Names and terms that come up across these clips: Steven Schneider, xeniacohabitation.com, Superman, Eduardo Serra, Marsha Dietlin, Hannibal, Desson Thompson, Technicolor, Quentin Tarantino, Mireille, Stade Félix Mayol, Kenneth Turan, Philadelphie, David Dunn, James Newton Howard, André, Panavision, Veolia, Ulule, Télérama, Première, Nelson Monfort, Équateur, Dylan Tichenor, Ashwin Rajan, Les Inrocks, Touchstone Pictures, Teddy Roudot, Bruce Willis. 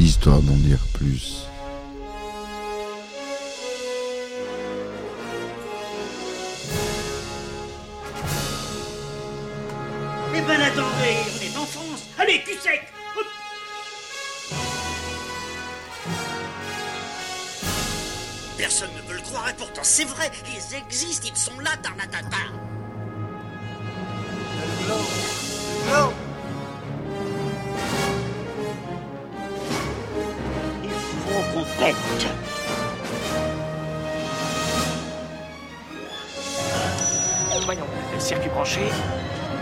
histoire d'en dire plus. Eh ben attendez, on est en France. Allez, cul sec. Hop. Personne ne veut le croire et pourtant c'est vrai, ils existent, ils sont là, tarnatata. Non. Il faut qu'on pète. Voyons, le circuit branché,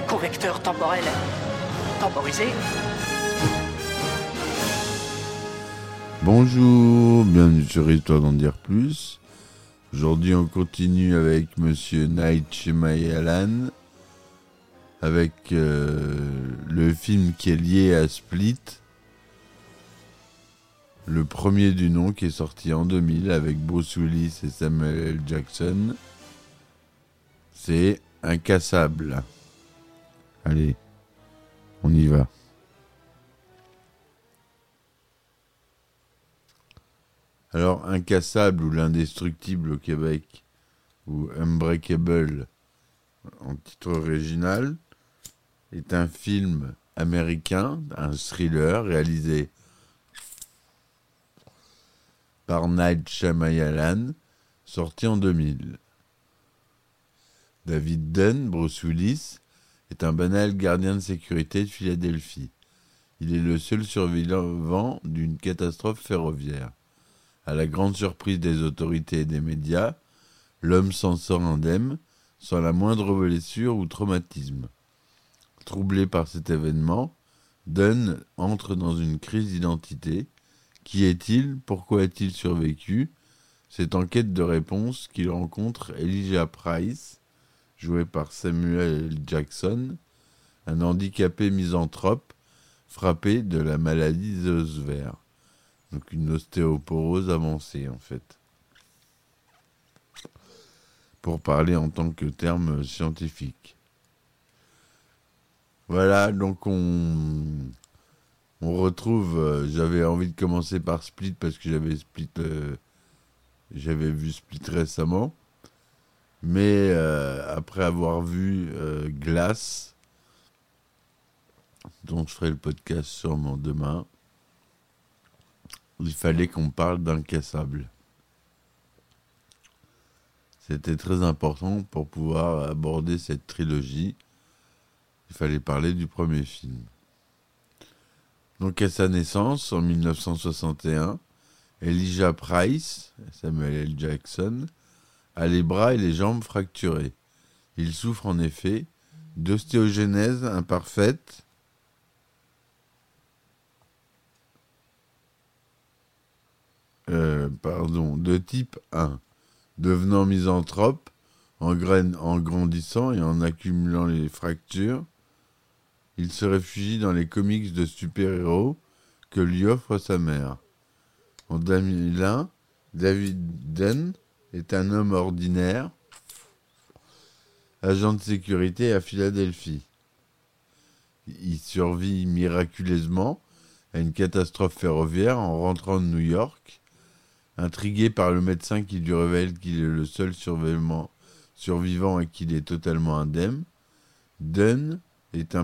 correcteur temporel temporisé. Bonjour, bienvenue sur Histoire d'en dire plus. Aujourd'hui on continue avec M. Night Shyamalan, avec le film qui est lié à Split, le premier du nom, qui est sorti en 2000 avec Bruce Willis et Samuel L. Jackson. C'est Incassable. Allez, on y va. Alors, Incassable ou l'Indestructible au Québec, ou Unbreakable en titre original, est un film américain, un thriller réalisé par Night Shyamalan, sorti en 2000. David Dunn, Bruce Willis, est un banal gardien de sécurité de Philadelphie. Il est le seul survivant d'une catastrophe ferroviaire. À la grande surprise des autorités et des médias, l'homme s'en sort indemne, sans la moindre blessure ou traumatisme. Troublé par cet événement, Dunn entre dans une crise d'identité. Qui est-il ? Pourquoi a-t-il survécu ? C'est en quête de réponse qu'il rencontre Elijah Price, joué par Samuel L. Jackson, un handicapé misanthrope frappé de la maladie d'Ossevert. Donc une ostéoporose avancée en fait, pour parler en tant que terme scientifique. Voilà, donc on retrouve, j'avais envie de commencer par Split parce que j'avais vu Split récemment, mais après avoir vu Glass, dont je ferai le podcast sûrement demain, il fallait qu'on parle d'Incassable. C'était très important pour pouvoir aborder cette trilogie. Il fallait parler du premier film. Donc à sa naissance, en 1961, Elijah Price, Samuel L. Jackson, a les bras et les jambes fracturés. Il souffre en effet d'ostéogenèse imparfaite, de type 1, devenant misanthrope en grandissant et en accumulant les fractures. Il se réfugie dans les comics de super-héros que lui offre sa mère. En 2001, David Dunn est un homme ordinaire, agent de sécurité à Philadelphie. Il survit miraculeusement à une catastrophe ferroviaire en rentrant de New York. Intrigué par le médecin qui lui révèle qu'il est le seul survivant et qu'il est totalement indemne, Dunn est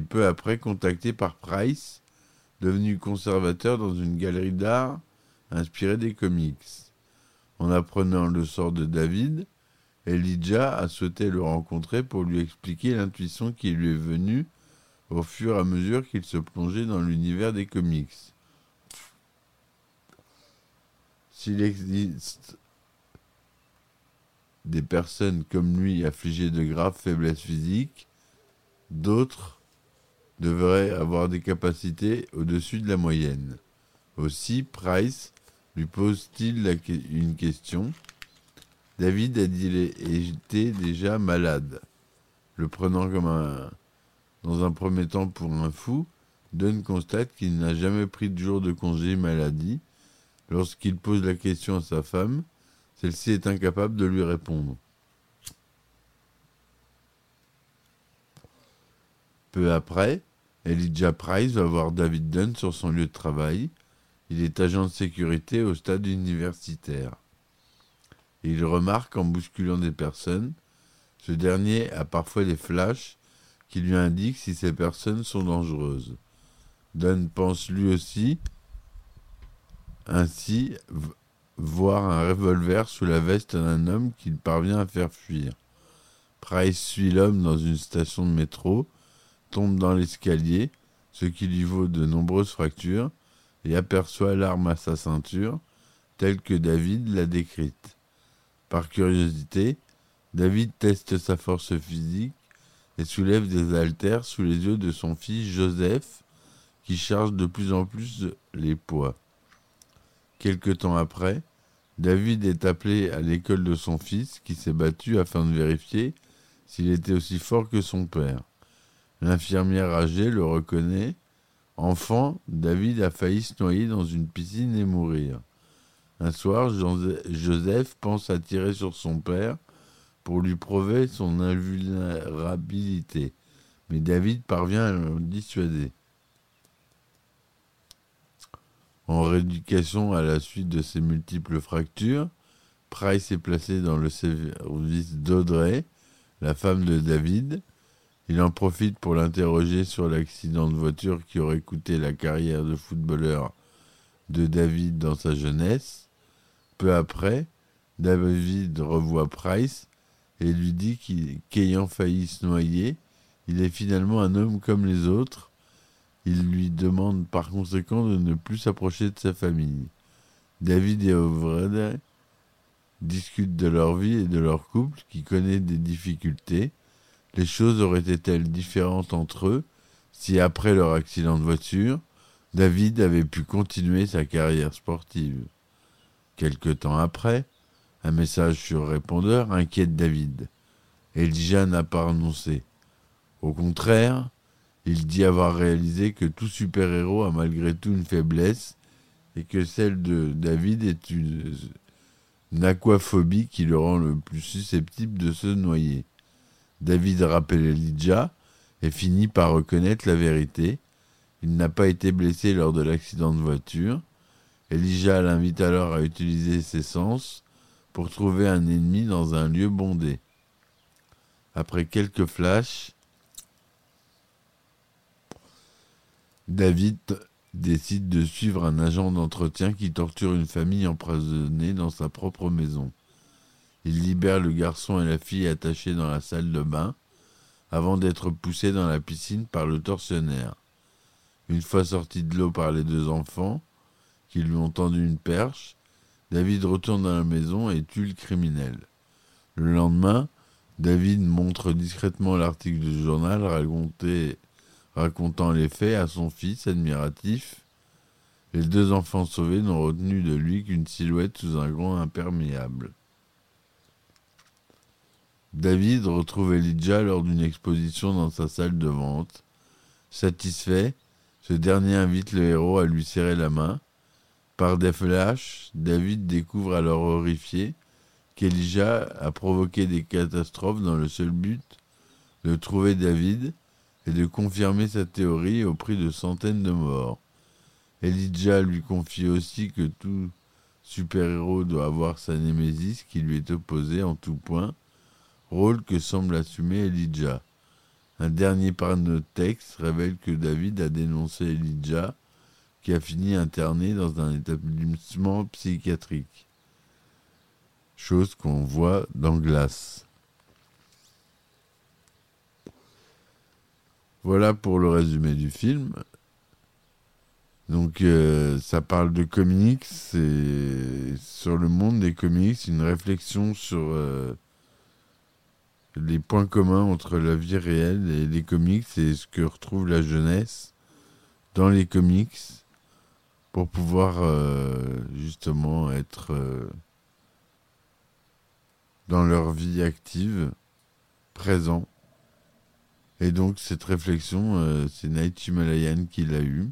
peu après contacté par Price, devenu conservateur dans une galerie d'art inspirée des comics. En apprenant le sort de David, Elijah a souhaité le rencontrer pour lui expliquer l'intuition qui lui est venue au fur et à mesure qu'il se plongeait dans l'univers des comics. S'il existe des personnes comme lui affligées de graves faiblesses physiques, d'autres devraient avoir des capacités au-dessus de la moyenne. Aussi, Price lui pose-t-il une question. David a dit était déjà malade. Le prenant dans un premier temps pour un fou, Dunn constate qu'il n'a jamais pris de jour de congé maladie. Lorsqu'il pose la question à sa femme, celle-ci est incapable de lui répondre. Peu après, Elijah Price va voir David Dunn sur son lieu de travail. Il est agent de sécurité au stade universitaire. Il remarque en bousculant des personnes, ce dernier a parfois des flashs qui lui indiquent si ces personnes sont dangereuses. Dunn pense lui aussi ainsi voir un revolver sous la veste d'un homme qu'il parvient à faire fuir. Price suit l'homme dans une station de métro, tombe dans l'escalier, ce qui lui vaut de nombreuses fractures, et aperçoit l'arme à sa ceinture, telle que David l'a décrite. Par curiosité, David teste sa force physique et soulève des haltères sous les yeux de son fils Joseph, qui charge de plus en plus les poids. Quelque temps après, David est appelé à l'école de son fils, qui s'est battu afin de vérifier s'il était aussi fort que son père. L'infirmière âgée le reconnaît. Enfant, David a failli se noyer dans une piscine et mourir. Un soir, Joseph pense à tirer sur son père pour lui prouver son invulnérabilité, mais David parvient à le dissuader. En rééducation à la suite de ses multiples fractures, Price est placé dans le service d'Audrey, la femme de David. Il en profite pour l'interroger sur l'accident de voiture qui aurait coûté la carrière de footballeur de David dans sa jeunesse. Peu après, David revoit Price et lui dit qu'ayant failli se noyer, il est finalement un homme comme les autres. Il lui demande par conséquent de ne plus s'approcher de sa famille. David et Ossevert discutent de leur vie et de leur couple qui connaît des difficultés. Les choses auraient-elles différentes entre eux si, après leur accident de voiture, David avait pu continuer sa carrière sportive. Quelque temps après, un message sur répondeur inquiète David. Elijah n'a pas renoncé. Au contraire, il dit avoir réalisé que tout super-héros a malgré tout une faiblesse et que celle de David est une aquaphobie qui le rend le plus susceptible de se noyer. David rappelle Elijah et finit par reconnaître la vérité. Il n'a pas été blessé lors de l'accident de voiture. Elijah l'invite alors à utiliser ses sens pour trouver un ennemi dans un lieu bondé. Après quelques flashs, David décide de suivre un agent d'entretien qui torture une famille emprisonnée dans sa propre maison. Il libère le garçon et la fille attachés dans la salle de bain avant d'être poussés dans la piscine par le tortionnaire. Une fois sorti de l'eau par les deux enfants, qui lui ont tendu une perche, David retourne dans la maison et tue le criminel. Le lendemain, David montre discrètement l'article du journal racontant les faits à son fils admiratif. Les deux enfants sauvés n'ont retenu de lui qu'une silhouette sous un gant imperméable. David retrouve Elijah lors d'une exposition dans sa salle de vente. Satisfait, ce dernier invite le héros à lui serrer la main. Par des flashs, David découvre alors horrifié qu'Elijah a provoqué des catastrophes dans le seul but de trouver David et de confirmer sa théorie au prix de centaines de morts. Elijah lui confie aussi que tout super-héros doit avoir sa némésis qui lui est opposée en tout point, rôle que semble assumer Elijah. Un dernier panneau de texte révèle que David a dénoncé Elijah, qui a fini interné dans un établissement psychiatrique. Chose qu'on voit dans Glass. Voilà pour le résumé du film. Donc ça parle de comics, et sur le monde des comics, une réflexion sur... les points communs entre la vie réelle et les comics et ce que retrouve la jeunesse dans les comics pour pouvoir justement être dans leur vie active, présent. Et donc cette réflexion, c'est Night Shyamalan qui l'a eue.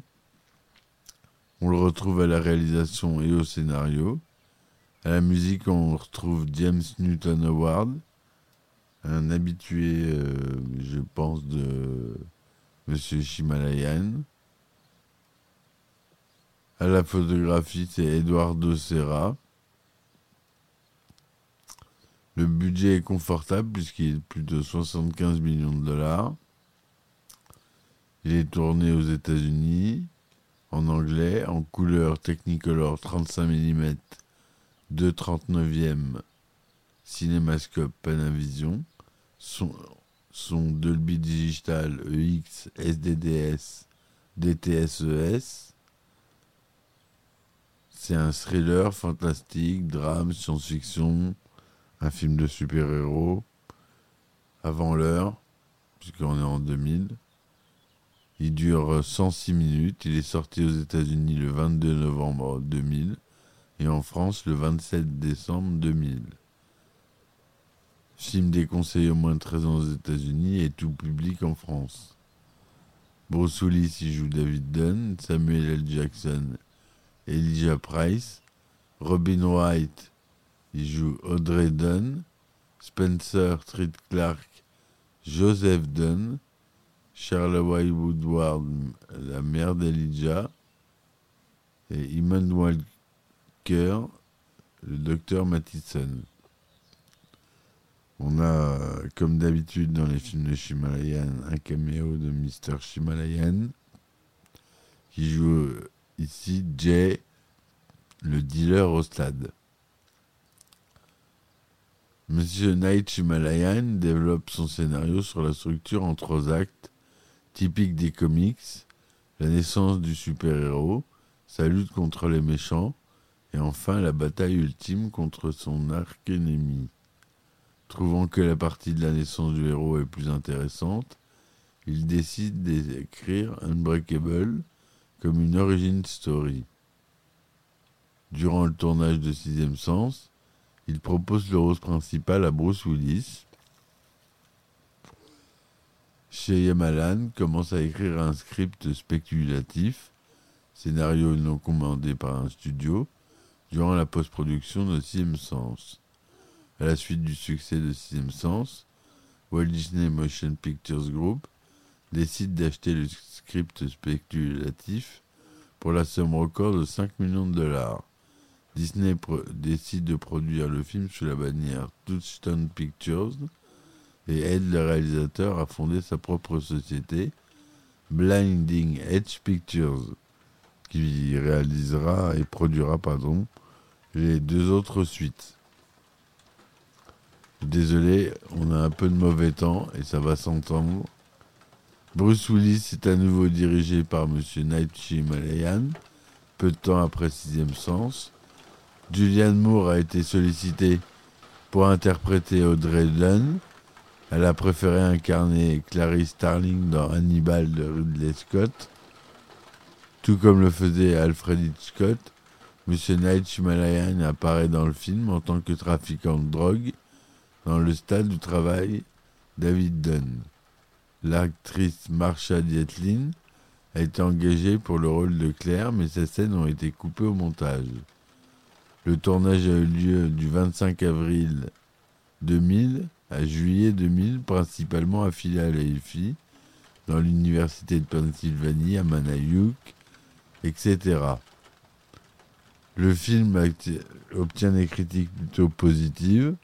On le retrouve à la réalisation et au scénario. À la musique, on retrouve James Newton Howard, un habitué, je pense, de M. Shyamalan. À la photographie, c'est Eduardo Serra. Le budget est confortable puisqu'il est de plus de 75 millions de dollars. Il est tourné aux États-Unis, en anglais, en couleur Technicolor 35 mm 2/39e Cinemascope Panavision, son Dolby Digital EX, SDDS, DTSES. C'est un thriller fantastique, drame, science-fiction, un film de super-héros, avant l'heure, puisqu'on est en 2000. Il dure 106 minutes. Il est sorti aux États-Unis le 22 novembre 2000 et en France le 27 décembre 2000. Film déconseillé au moins de 13 ans aux États-Unis et tout public en France. Bruce Willis y joue David Dunn, Samuel L. Jackson, Elijah Price, Robin Wright y joue Audrey Dunn, Spencer Treat Clark, Joseph Dunn, Charlotte Woodward, la mère d'Elijah, et Emmanuel Kerr, le docteur Mathison. On a, comme d'habitude dans les films de Shyamalan, un caméo de Mr. Shyamalan, qui joue ici Jay, le dealer au stade. M. Night Shyamalan développe son scénario sur la structure en 3 actes, typique des comics, la naissance du super-héros, sa lutte contre les méchants, et enfin la bataille ultime contre son arc-ennemi. Trouvant que la partie de la naissance du héros est plus intéressante, il décide d'écrire Unbreakable comme une origin story. Durant le tournage de Sixième Sens, il propose le rôle principal à Bruce Willis. Shyamalan commence à écrire un script spéculatif, scénario non commandé par un studio, durant la post-production de Sixième Sens. À la suite du succès de Sixième Sens, Walt Disney Motion Pictures Group décide d'acheter le script spéculatif pour la somme record de 5 millions de dollars. Disney décide de produire le film sous la bannière Touchstone Pictures et aide le réalisateur à fonder sa propre société, Blinding Edge Pictures, qui réalisera et produira les 2 autres suites. Désolé, on a un peu de mauvais temps et ça va s'entendre. Bruce Willis est à nouveau dirigé par M. Night Shyamalan, peu de temps après Sixième Sens. Julianne Moore a été sollicitée pour interpréter Audrey Dunn. Elle a préféré incarner Clarice Starling dans Hannibal de Ridley Scott. Tout comme le faisait Alfred Hitchcock, M. Night Shyamalan apparaît dans le film en tant que trafiquant de drogue dans le stade où travaille David Dunn. L'actrice Marsha Dietlin a été engagée pour le rôle de Claire, mais ses scènes ont été coupées au montage. Le tournage a eu lieu du 25 avril 2000 à juillet 2000, principalement à Philadelphie, dans l'université de Pennsylvanie, à Manayuk, etc. Le film obtient des critiques plutôt positives.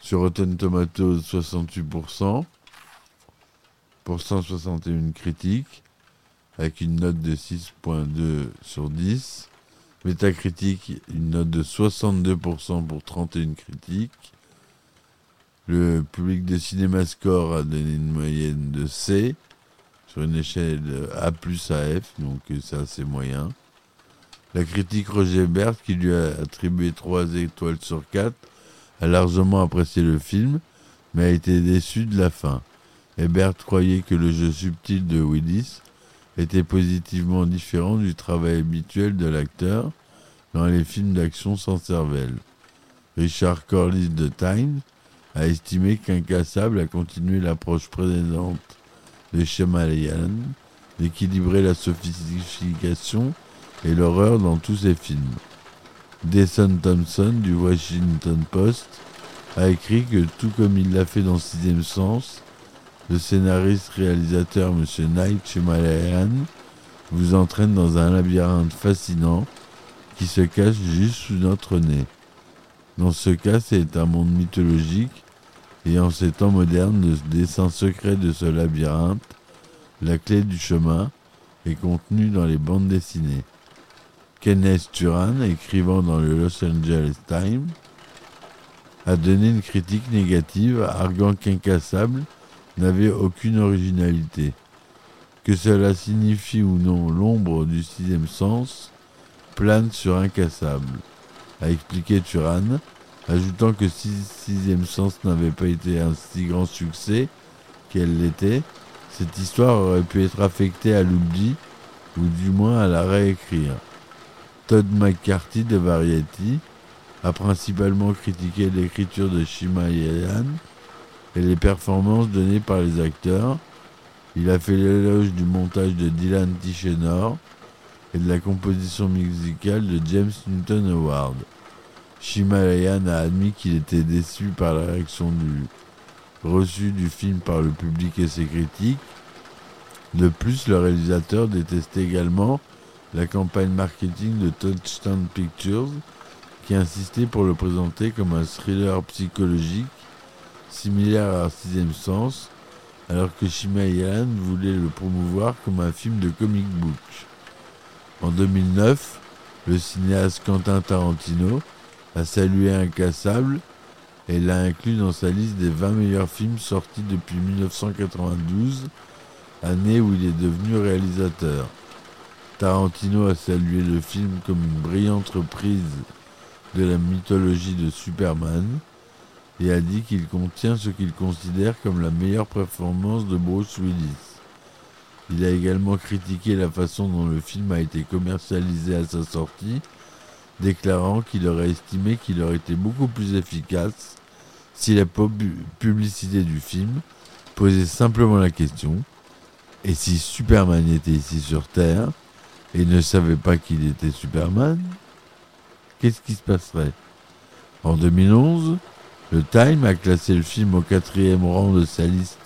Sur Rotten Tomatoes, 68% pour 161 critiques, avec une note de 6.2 sur 10. Metacritic, une note de 62% pour 31 critiques. Le public de Cinemascore a donné une moyenne de C sur une échelle A plus à F, donc ça c'est moyen. La critique Roger Ebert, qui lui a attribué 3 étoiles sur 4, a largement apprécié le film, mais a été déçu de la fin. Ebert croyait que le jeu subtil de Willis était positivement différent du travail habituel de l'acteur dans les films d'action sans cervelle. Richard Corliss de Time a estimé qu'Incassable a continué l'approche précédente de Shyamalan d'équilibrer la sophistication et l'horreur dans tous ses films. Desson Thompson du Washington Post a écrit que, tout comme il l'a fait dans Sixième Sens, le scénariste-réalisateur M. Night Shyamalan vous entraîne dans un labyrinthe fascinant qui se cache juste sous notre nez. Dans ce cas, c'est un monde mythologique, et en ces temps modernes, le dessin secret de ce labyrinthe, la clé du chemin, est contenu dans les bandes dessinées. Kenneth Turan, écrivant dans le Los Angeles Times, a donné une critique négative, arguant qu'Incassable n'avait aucune originalité. Que cela signifie ou non, l'ombre du sixième sens plane sur Incassable, a expliqué Turan, ajoutant que si Sixième Sens n'avait pas été un si grand succès qu'elle l'était, cette histoire aurait pu être affectée à l'oubli, ou du moins à la réécrire. Todd McCarthy de Variety a principalement critiqué l'écriture de Chimamanda et les performances données par les acteurs. Il a fait l'éloge du montage de Dylan Tichenor et de la composition musicale de James Newton Howard. Shyamalan a admis qu'il était déçu par la réaction reçue du film par le public et ses critiques. De plus, le réalisateur déteste également la campagne marketing de Touchstone Pictures, qui insistait pour le présenter comme un thriller psychologique similaire à Sixième Sens, alors que Shyamalan voulait le promouvoir comme un film de comic book. En 2009, le cinéaste Quentin Tarantino a salué Incassable et l'a inclus dans sa liste des 20 meilleurs films sortis depuis 1992, année où il est devenu réalisateur. Tarantino a salué le film comme une brillante reprise de la mythologie de Superman et a dit qu'il contient ce qu'il considère comme la meilleure performance de Bruce Willis. Il a également critiqué la façon dont le film a été commercialisé à sa sortie, déclarant qu'il aurait estimé qu'il aurait été beaucoup plus efficace si la publicité du film posait simplement la question « Et si Superman était ici sur Terre et ne savait pas qu'il était Superman, qu'est-ce qui se passerait ?» En 2011, le Time a classé le film au 4e rang de sa liste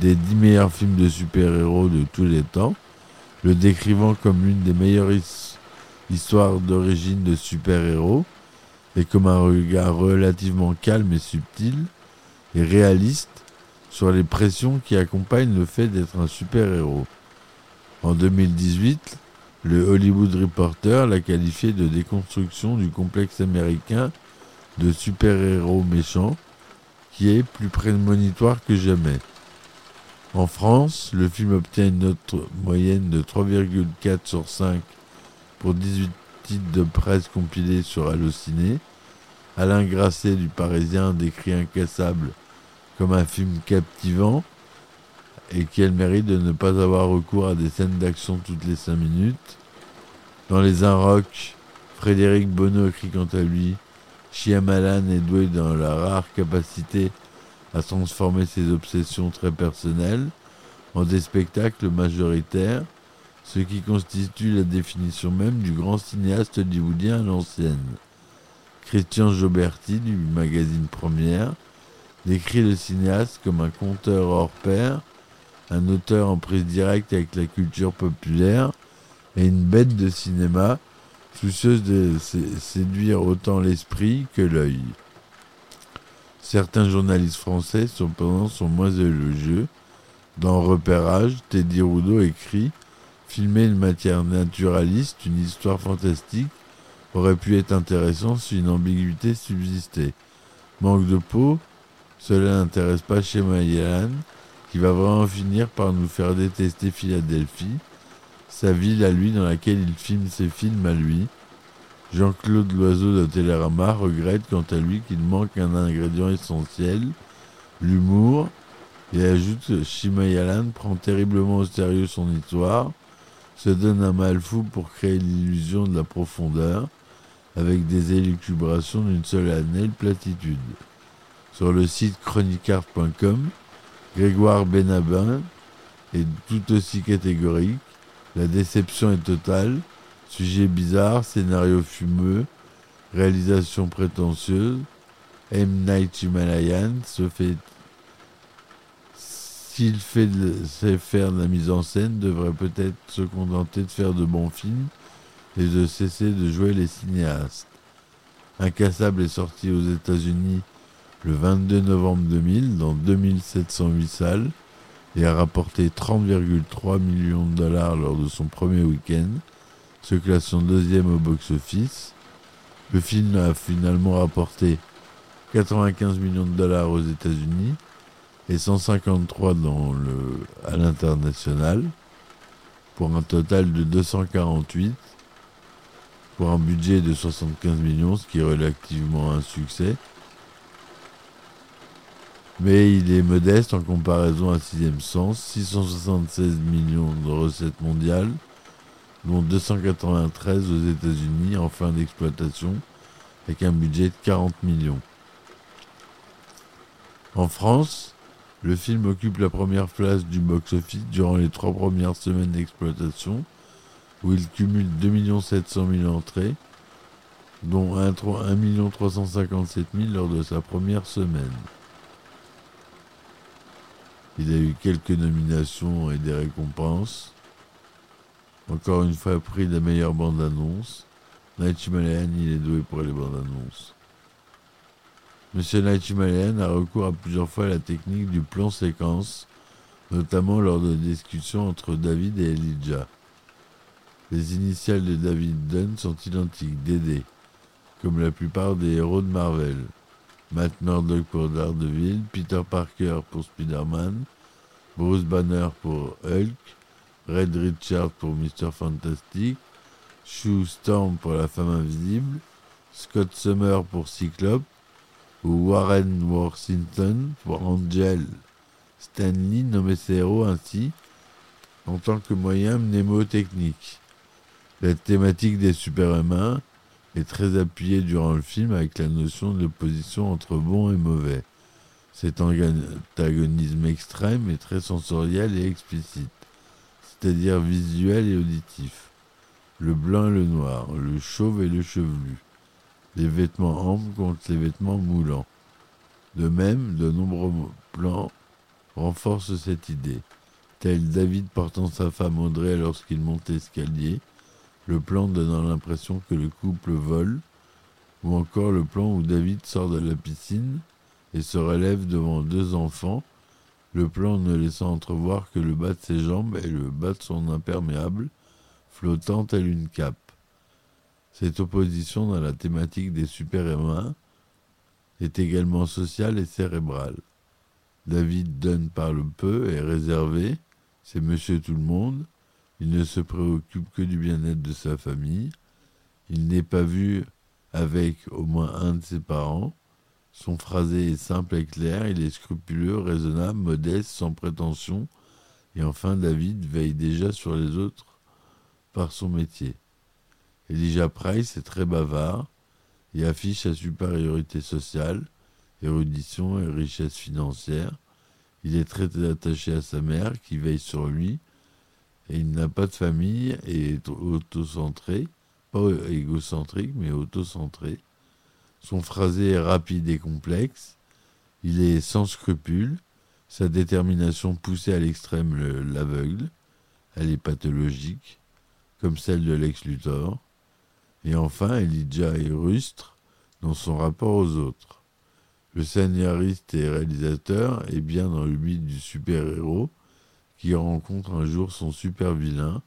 des 10 meilleurs films de super-héros de tous les temps, le décrivant comme une des meilleures histoire d'origine de super-héros, et comme un regard relativement calme et subtil, et réaliste sur les pressions qui accompagnent le fait d'être un super-héros. En 2018, le Hollywood Reporter l'a qualifié de déconstruction du complexe américain de super-héros méchants, qui est plus prémonitoire que jamais. En France, le film obtient une note moyenne de 3,4 sur 5 pour 18 titres de presse compilés sur Allociné. Alain Grasset du Parisien décrit Incassable comme un film captivant et qui a le mérite de ne pas avoir recours à des scènes d'action toutes les 5 minutes. Dans Les Inrocks, Frédéric Bonneau écrit quant à lui « Shyamalan est doué dans la rare capacité à transformer ses obsessions très personnelles en des spectacles majoritaires, ce qui constitue la définition même du grand cinéaste hollywoodien à l'ancienne. » Christian Joberti, du magazine Première, décrit le cinéaste comme un conteur hors pair, un auteur en prise directe avec la culture populaire et une bête de cinéma, soucieuse de séduire autant l'esprit que l'œil. Certains journalistes français sont moins élogieux. Dans Repérage, Teddy Roudot écrit « Filmer une matière naturaliste, une histoire fantastique, aurait pu être intéressant si une ambiguïté subsistait. Manque de peau, cela n'intéresse pas Shyamalan, qui va vraiment finir par nous faire détester Philadelphie, sa ville à lui dans laquelle il filme ses films à lui. » Jean-Claude Loiseau de Télérama regrette quant à lui qu'il manque un ingrédient essentiel, l'humour, et ajoute que Shyamalan prend terriblement au sérieux son histoire, se donne un mal fou pour créer l'illusion de la profondeur, avec des élucubrations d'une solennelle platitude. Sur le site chronicart.com, Grégoire Benabin est tout aussi catégorique. La déception est totale, sujet bizarre, scénario fumeux, réalisation prétentieuse. M. Night Shyamalan se fait s'il sait faire de la mise en scène, devrait peut-être se contenter de faire de bons films et de cesser de jouer les cinéastes. Incassable est sorti aux États-Unis le 22 novembre 2000 dans 2708 salles et a rapporté 30,3 millions de dollars lors de son premier week-end, se classant deuxième au box-office. Le film a finalement rapporté 95 millions de dollars aux États-Unis et 153 à l'international, pour un total de 248, pour un budget de 75 millions, ce qui est relativement un succès. Mais il est modeste en comparaison à Sixième Sens, 676 millions de recettes mondiales, dont 293 aux États-Unis en fin d'exploitation, avec un budget de 40 millions. En France, le film occupe la première place du box-office durant les 3 premières semaines d'exploitation, où il cumule 2 700 000 entrées, dont 1 357 000 lors de sa première semaine. Il a eu quelques nominations et des récompenses. Encore une fois, prix de la meilleure bande-annonce. Night Shyamalan, il est doué pour les bandes-annonces. M. Night Shyamalan a recours à plusieurs fois à la technique du plan-séquence, notamment lors de discussions entre David et Elijah. Les initiales de David Dunn sont identiques, DD, comme la plupart des héros de Marvel. Matt Murdock pour Daredevil, Peter Parker pour Spider-Man, Bruce Banner pour Hulk, Red Richard pour Mr. Fantastic, Sue Storm pour La Femme Invisible, Scott Summer pour Cyclope, ou Warren Worthington pour Angel. Stan Lee nommait ses héros ainsi en tant que moyen mnémotechnique. La thématique des super-humains est très appuyée durant le film avec la notion de l'opposition entre bon et mauvais. Cet antagonisme extrême est très sensoriel et explicite, c'est-à-dire visuel et auditif. Le blanc et le noir, le chauve et le chevelu, les vêtements amples contre les vêtements moulants. De même, de nombreux plans renforcent cette idée, tel David portant sa femme Audrey lorsqu'il monte l'escalier, le plan donnant l'impression que le couple vole, ou encore le plan où David sort de la piscine et se relève devant 2 enfants, le plan ne laissant entrevoir que le bas de ses jambes et le bas de son imperméable, flottant telle une cape. Cette opposition dans la thématique des super-humains est également sociale et cérébrale. David Dunn parle peu et réservé, c'est monsieur tout le monde, il ne se préoccupe que du bien-être de sa famille, il n'est pas vu avec au moins un de ses parents, son phrasé est simple et clair, il est scrupuleux, raisonnable, modeste, sans prétention, et enfin David veille déjà sur les autres par son métier. Elijah Price est très bavard et affiche sa supériorité sociale, érudition et richesse financière. Il est très attaché à sa mère qui veille sur lui et il n'a pas de famille et est autocentré, pas égocentrique mais autocentré. Son phrasé est rapide et complexe, il est sans scrupules, sa détermination poussée à l'extrême l'aveugle, elle est pathologique, comme celle de Lex Luthor, et enfin Elijah est rustre dans son rapport aux autres. Le scénariste et réalisateur est bien dans le but du super-héros qui rencontre un jour son super-vilain,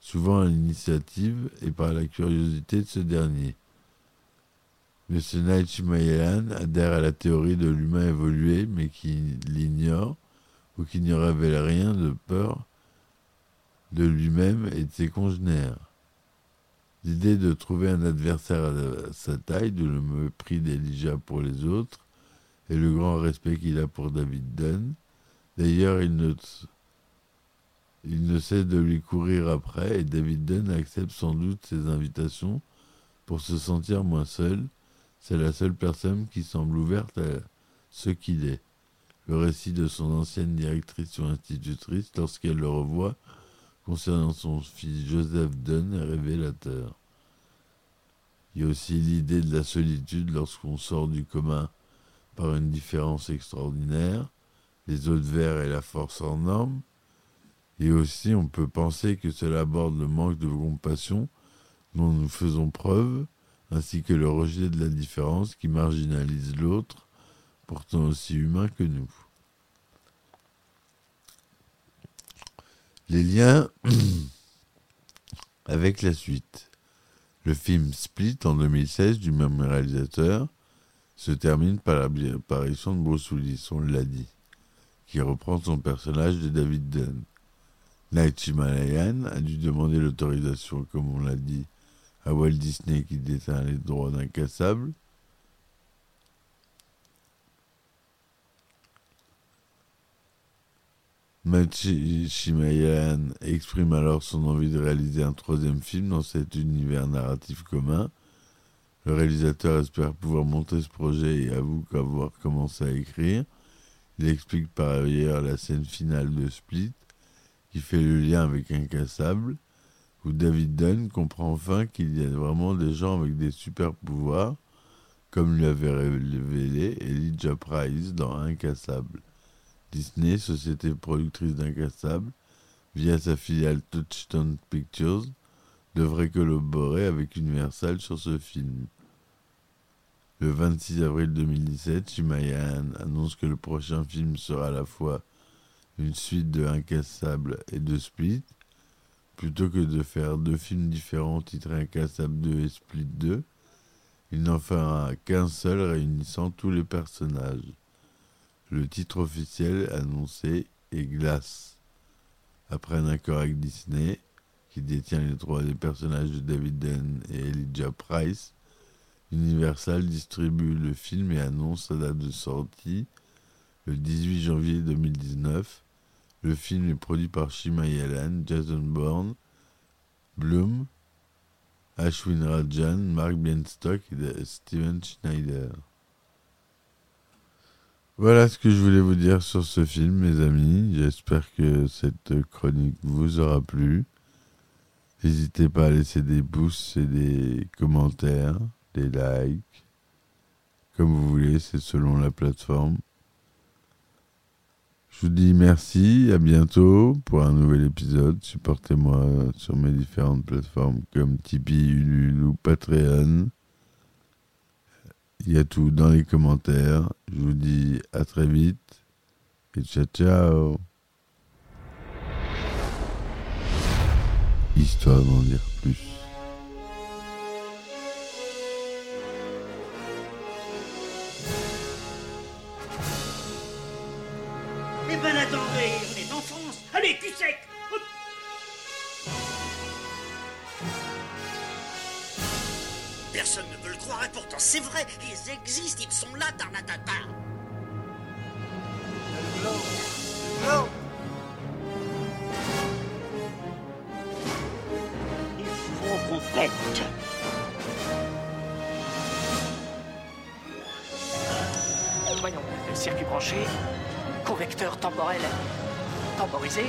souvent à l'initiative et par la curiosité de ce dernier. M. Night Shyamalan adhère à la théorie de l'humain évolué, mais qui l'ignore ou qui ne révèle rien de peur de lui-même et de ses congénères. L'idée de trouver un adversaire à sa taille, de le mépris d'Elijah pour les autres et le grand respect qu'il a pour David Dunn. D'ailleurs, il ne cesse de lui courir après et David Dunn accepte sans doute ses invitations pour se sentir moins seul. C'est la seule personne qui semble ouverte à ce qu'il est. Le récit de son ancienne directrice ou institutrice, lorsqu'elle le revoit, concernant son fils Joseph Dunn est révélateur. Il y a aussi l'idée de la solitude lorsqu'on sort du commun par une différence extraordinaire, les Ossevert et la force hors norme. Et aussi, on peut penser que cela aborde le manque de compassion dont nous faisons preuve, ainsi que le rejet de la différence qui marginalise l'autre, pourtant aussi humain que nous. Les liens avec la suite. Le film Split, en 2016, du même réalisateur, se termine par l'apparition de Bruce Willis, on l'a dit, qui reprend son personnage de David Dunn. Night Shyamalan a dû demander l'autorisation, comme on l'a dit, à Walt Disney qui détient les droits d'Incassable. Shyamalan exprime alors son envie de réaliser un troisième film dans cet univers narratif commun. Le réalisateur espère pouvoir monter ce projet et avoue qu'avoir commencé à écrire. Il explique par ailleurs la scène finale de Split, qui fait le lien avec Incassable, où David Dunn comprend enfin qu'il y a vraiment des gens avec des super pouvoirs, comme lui avait révélé Elijah Price dans Incassable. Disney, société productrice d'Incassable, via sa filiale Touchstone Pictures, devrait collaborer avec Universal sur ce film. Le 26 avril 2017, Shyamalan annonce que le prochain film sera à la fois une suite de Incassable et de Split. Plutôt que de faire deux films différents titrés Incassable 2 et Split 2, il n'en fera qu'un seul réunissant tous les personnages. Le titre officiel annoncé est Glass. Après un accord avec Disney, qui détient les droits des personnages de David Dunn et Elijah Price, Universal distribue le film et annonce sa date de sortie, le 18 janvier 2019. Le film est produit par Shyamalan, Jason Bourne, Bloom, Ashwin Rajan, Mark Bienstock et Steven Schneider. Voilà ce que je voulais vous dire sur ce film, mes amis. J'espère que cette chronique vous aura plu. N'hésitez pas à laisser des pouces et des commentaires, des likes, comme vous voulez, c'est selon la plateforme. Je vous dis merci, à bientôt pour un nouvel épisode. Supportez-moi sur mes différentes plateformes comme Tipeee, Ulule ou Patreon. Il y a tout dans les commentaires. Je vous dis à très vite et ciao ciao. Histoire d'en dire plus. Eh ben attendez, on est en France. Allez, cul sec. Hop. Personne ne veut le croire et pourtant c'est vrai, ils existent, ils sont là, tarnatata. Non. Il faut qu'on pète. Voyons, le circuit branché. Correcteur temporel temporisé.